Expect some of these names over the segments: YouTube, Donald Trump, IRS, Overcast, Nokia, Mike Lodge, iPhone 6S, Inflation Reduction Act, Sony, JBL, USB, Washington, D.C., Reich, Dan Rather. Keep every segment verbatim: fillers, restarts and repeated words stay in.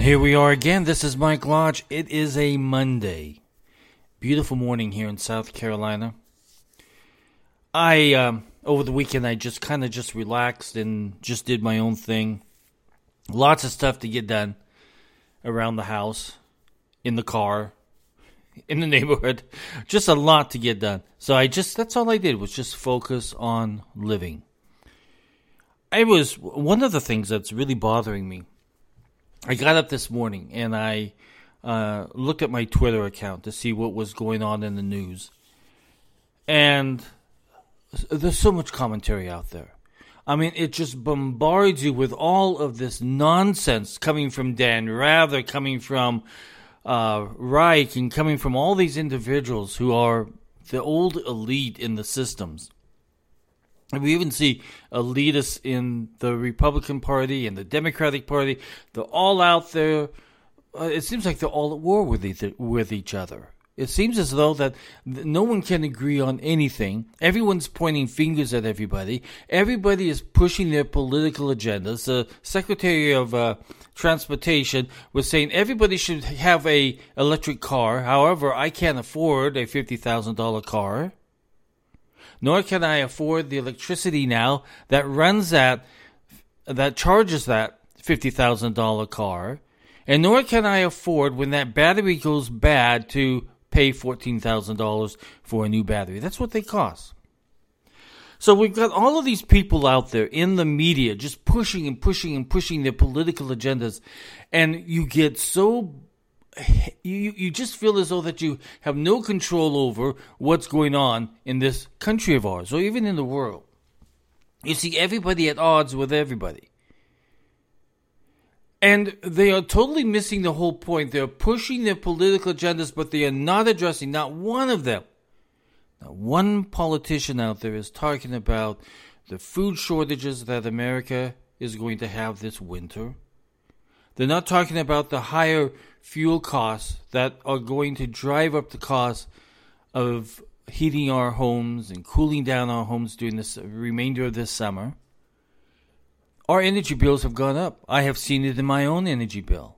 And here we are again. This is Mike Lodge. It is a Monday. Beautiful morning here in South Carolina. I, um, over the weekend, I just kind of just relaxed and just did my own thing. Lots of stuff to get done around the house, in the car, in the neighborhood. Just a lot to get done. So I just, that's all I did was just focus on living. I was, one of the things that's really bothering me, I got up this morning and I uh, looked at my Twitter account to see what was going on in the news. And there's so much commentary out there. I mean, it just bombards you with all of this nonsense coming from Dan Rather, coming from uh, Reich, and coming from all these individuals who are the old elite in the systems. And we even see elitists in the Republican Party and the Democratic Party. They're all out there. Uh, it seems like they're all at war with each, with each other. It seems as though that no one can agree on anything. Everyone's pointing fingers at everybody. Everybody is pushing their political agendas. The Secretary of uh, Transportation was saying everybody should have a electric car. However, I can't afford a fifty thousand dollars car. Nor can I afford the electricity now that runs that, that charges that fifty thousand dollars car. And nor can I afford, when that battery goes bad, to pay fourteen thousand dollars for a new battery. That's what they cost. So we've got all of these people out there in the media just pushing and pushing and pushing their political agendas. And you get so... You you just feel as though that you have no control over what's going on in this country of ours, or even in the world. You see everybody at odds with everybody. And they are totally missing the whole point. They're pushing their political agendas, but they are not addressing, not one of them. Not one politician out there is talking about the food shortages that America is going to have this winter. They're not talking about the higher fuel costs that are going to drive up the cost of heating our homes and cooling down our homes during this remainder of this summer. Our energy bills have gone up. I have seen it in my own energy bill.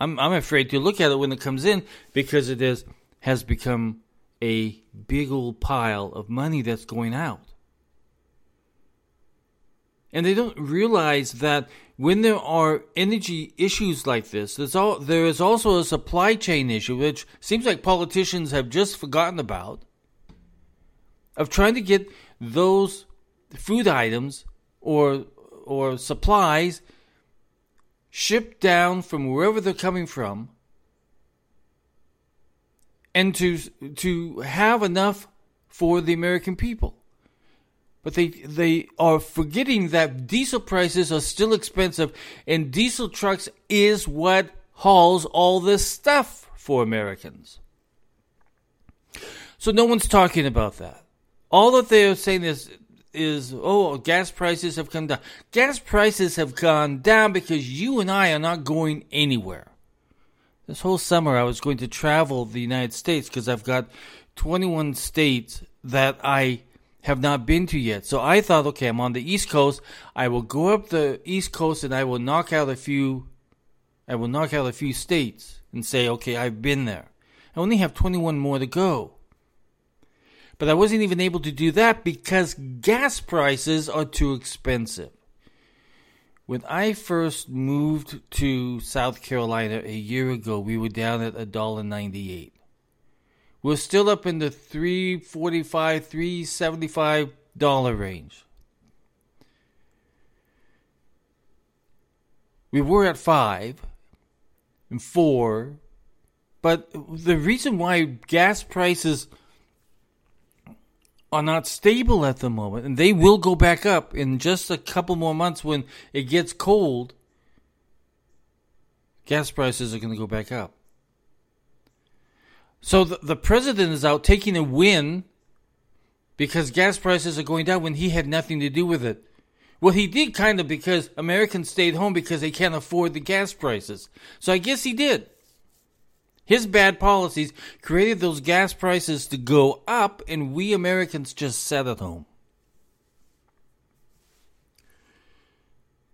I'm I'm afraid to look at it when it comes in because it is has become a big old pile of money that's going out. And they don't realize that when there are energy issues like this, there's all, there is also a supply chain issue, which seems like politicians have just forgotten about, of trying to get those food items or or supplies shipped down from wherever they're coming from, and to to have enough for the American people. But they, they are forgetting that diesel prices are still expensive, and diesel trucks is what hauls all this stuff for Americans. So no one's talking about that. All that they are saying is, is oh, gas prices have come down. Gas prices have gone down because you and I are not going anywhere. This whole summer I was going to travel the United States because I've got twenty-one states that I... have not been to yet. So I thought, okay, I'm on the East Coast. I will go up the East Coast and I will knock out a few, I will knock out a few states and say, okay, I've been there. I only have twenty-one more to go. But I wasn't even able to do that because gas prices are too expensive. When I first moved to South Carolina a year ago, we were down at one dollar and ninety-eight cents. We're still up in the three forty-five, three seventy-five dollar range. We were at five and four, but the reason why gas prices are not stable at the moment, and they will go back up in just a couple more months when it gets cold, gas prices are going to go back up. So the, the president is out taking a win because gas prices are going down when he had nothing to do with it. Well, he did kind of because Americans stayed home because they can't afford the gas prices. So I guess he did. His bad policies created those gas prices to go up, and we Americans just sat at home.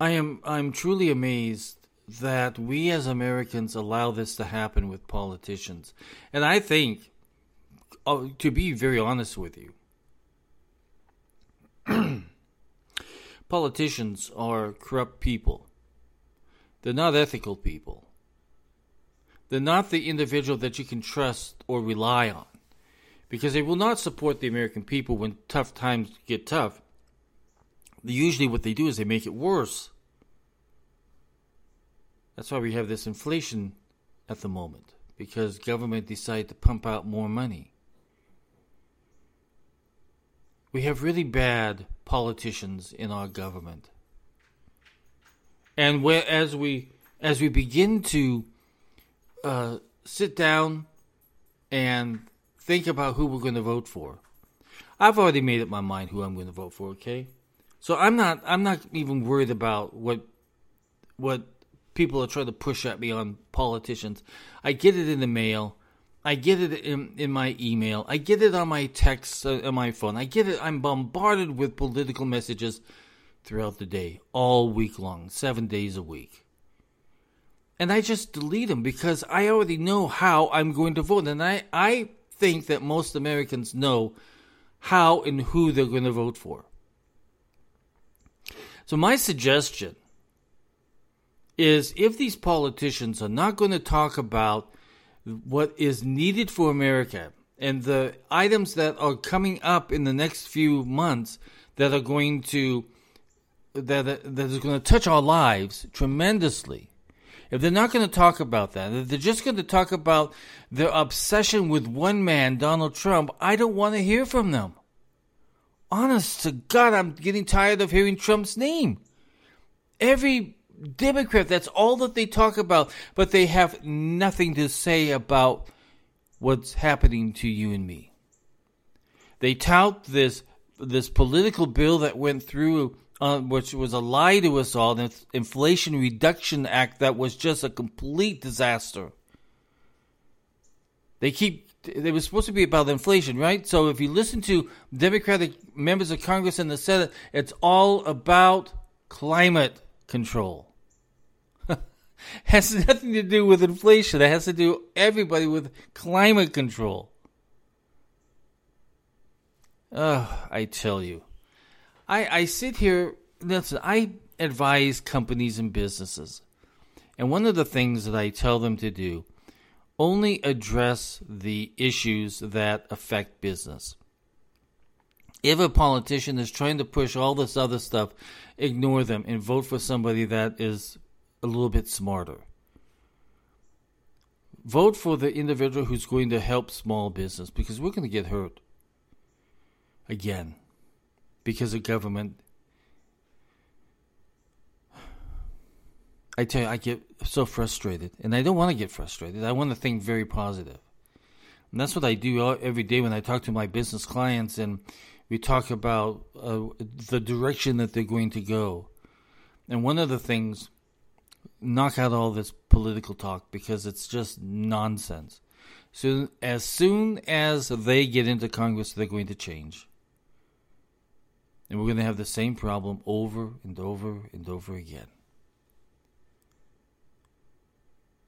I am I'm truly amazed that we as Americans allow this to happen with politicians. And I think, to be very honest with you, politicians are corrupt people. They're not ethical people. They're not the individual that you can trust or rely on, because they will not support the American people when tough times get tough. Usually what they do is they make it worse. That's why we have this inflation at the moment, because government decided to pump out more money. We have really bad politicians in our government. And where, as we as we begin to uh, sit down and think about who we're going to vote for, I've already made up my mind who I'm going to vote for. Okay, so I'm not I'm not even worried about what what people are trying to push at me on politicians. I get it in the mail. I get it in, in my email. I get it on my texts, uh, on my phone. I get it. I'm bombarded with political messages throughout the day, all week long, seven days a week. And I just delete them because I already know how I'm going to vote. And I, I think that most Americans know how and who they're going to vote for. So my suggestion is, if these politicians are not going to talk about what is needed for America and the items that are coming up in the next few months that are going to That, that is going to touch our lives tremendously, if they're not going to talk about that, if they're just going to talk about their obsession with one man, Donald Trump, I don't want to hear from them. Honest to God, I'm getting tired of hearing Trump's name. Every Democrat, that's all that they talk about, but they have nothing to say about what's happening to you and me. They tout this, this political bill that went through, Uh, which was a lie to us all, the Inflation Reduction Act, that was just a complete disaster. They keep, they were supposed to be about inflation, right? So if you listen to Democratic members of Congress and the Senate, it's all about climate control. It has nothing to do with inflation. It has to do, everybody, with climate control. Oh, I tell you. I, I sit here, listen, I advise companies and businesses. And one of the things that I tell them to do, only address the issues that affect business. If a politician is trying to push all this other stuff, ignore them and vote for somebody that is a little bit smarter. Vote for the individual who's going to help small business, because we're going to get hurt again. Because of government, I tell you, I get so frustrated, and I don't want to get frustrated. I want to think very positive, and that's what I do every day when I talk to my business clients, and we talk about uh, the direction that they're going to go. And one of the things, knock out all this political talk, because it's just nonsense. So as soon as they get into Congress, they're going to change. And we're going to have the same problem over and over and over again.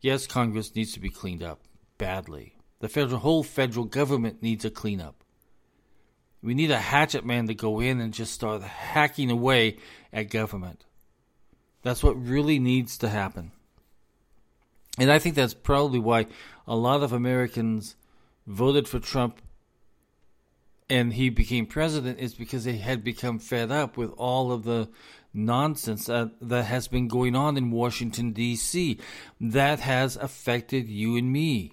Yes, Congress needs to be cleaned up badly. The federal, whole federal government needs a cleanup. We need a hatchet man to go in and just start hacking away at government. That's what really needs to happen. And I think that's probably why a lot of Americans voted for Trump and he became president, is because they had become fed up with all of the nonsense that, that has been going on in Washington, D C that has affected you and me.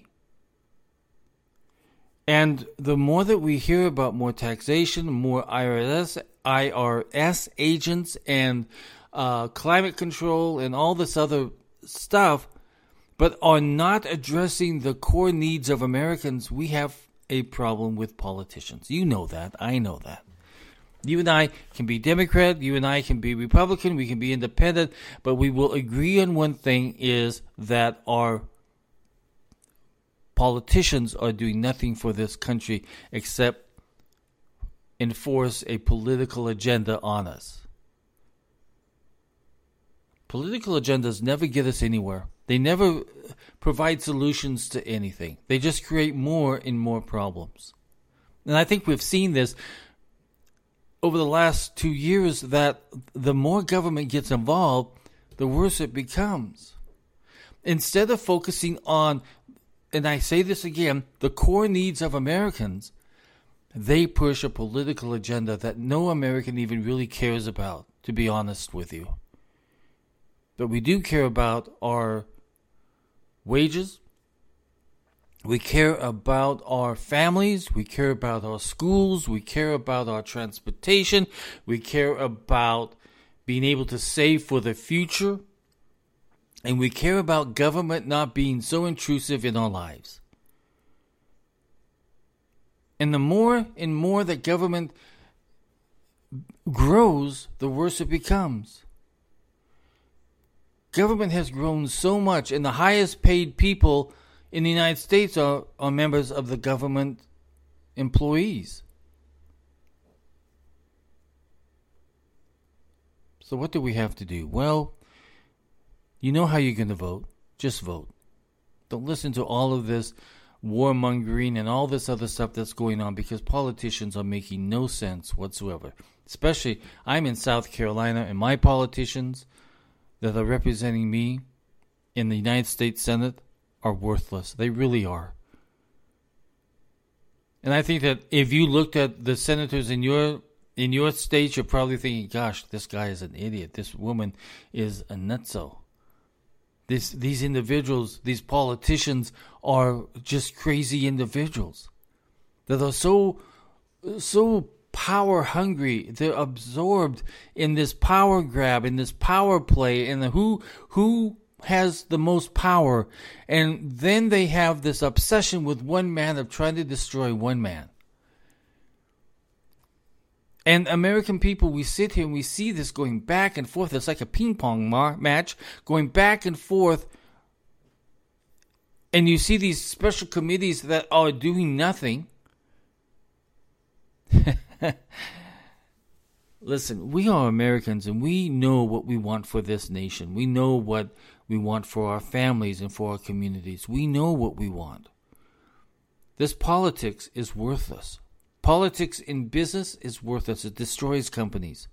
And the more that we hear about more taxation, more I R S, I R S agents and uh, climate control and all this other stuff, but are not addressing the core needs of Americans, we have a problem with politicians. You know that. I know that. You and I can be Democrat. You and I can be Republican. We can be independent. But we will agree on one thing, is that our politicians are doing nothing for this country except enforce a political agenda on us. Political agendas never get us anywhere. They never provide solutions to anything. They just create more and more problems. And I think we've seen this over the last two years, that the more government gets involved, the worse it becomes. Instead of focusing on, and I say this again, the core needs of Americans, they push a political agenda that no American even really cares about, to be honest with you. But we do care about our wages. We care about our families. We care about our schools. We care about our transportation. We care about being able to save for the future. And we care about government not being so intrusive in our lives. And the more and more that government grows, the worse it becomes. Government has grown so much, and the highest paid people in the United States are, are members of the government employees. So what do we have to do? Well, you know how you're going to vote. Just vote. Don't listen to all of this warmongering and all this other stuff that's going on, because politicians are making no sense whatsoever. Especially, I'm in South Carolina, and my politicians that are representing me in the United States Senate are worthless. They really are. And I think that if you looked at the senators in your in your state, you're probably thinking, gosh, this guy is an idiot. This woman is a nutso. This, these individuals, these politicians are just crazy individuals that are so, so power hungry. They're absorbed in this power grab, in this power play, and who who has the most power. And then they have this obsession with one man of trying to destroy one man. And American people, we sit here and we see this going back and forth. It's like a ping pong ma- match going back and forth. And you see these special committees that are doing nothing. Listen, we are Americans, and we know what we want for this nation. We know what we want for our families and for our communities. We know what we want. This politics is worthless. Politics in business is worthless. It destroys companies.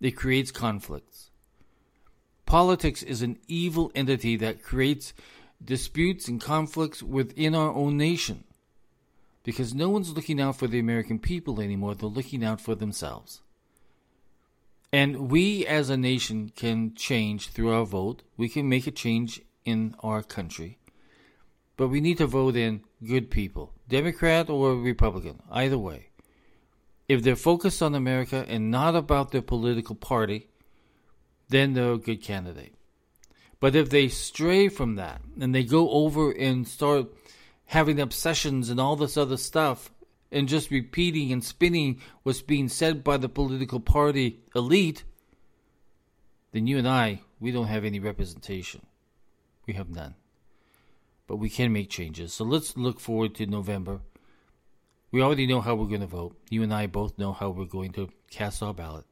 It creates conflicts. Politics is an evil entity that creates disputes and conflicts within our own nation, because no one's looking out for the American people anymore. They're looking out for themselves. And we as a nation can change through our vote. We can make a change in our country. But we need to vote in good people, Democrat or Republican, either way. If they're focused on America and not about their political party, then they're a good candidate. But if they stray from that and they go over and start having obsessions and all this other stuff, and just repeating and spinning what's being said by the political party elite, then you and I, we don't have any representation. We have none. But we can make changes. So let's look forward to November. We already know how we're going to vote. You and I both know how we're going to cast our ballot.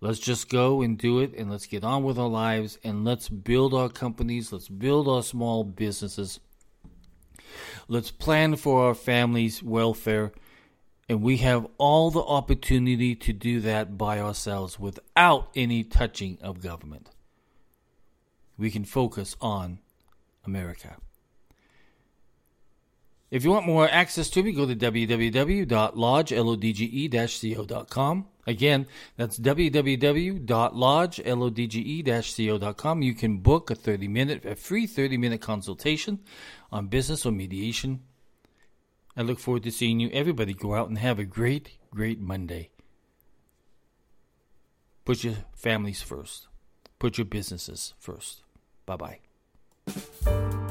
Let's just go and do it, and let's get on with our lives, and let's build our companies, let's build our small businesses. Let's plan for our families' welfare, and we have all the opportunity to do that by ourselves without any touching of government. We can focus on America. If you want more access to me, go to w w w dot lodge dash co dot com. Again, that's w w w dot lodge dash co dot com. You can book a thirty minute, a free thirty minute consultation on business or mediation. I look forward to seeing you. Everybody go out and have a great, great Monday. Put your families first. Put your businesses first. Bye-bye.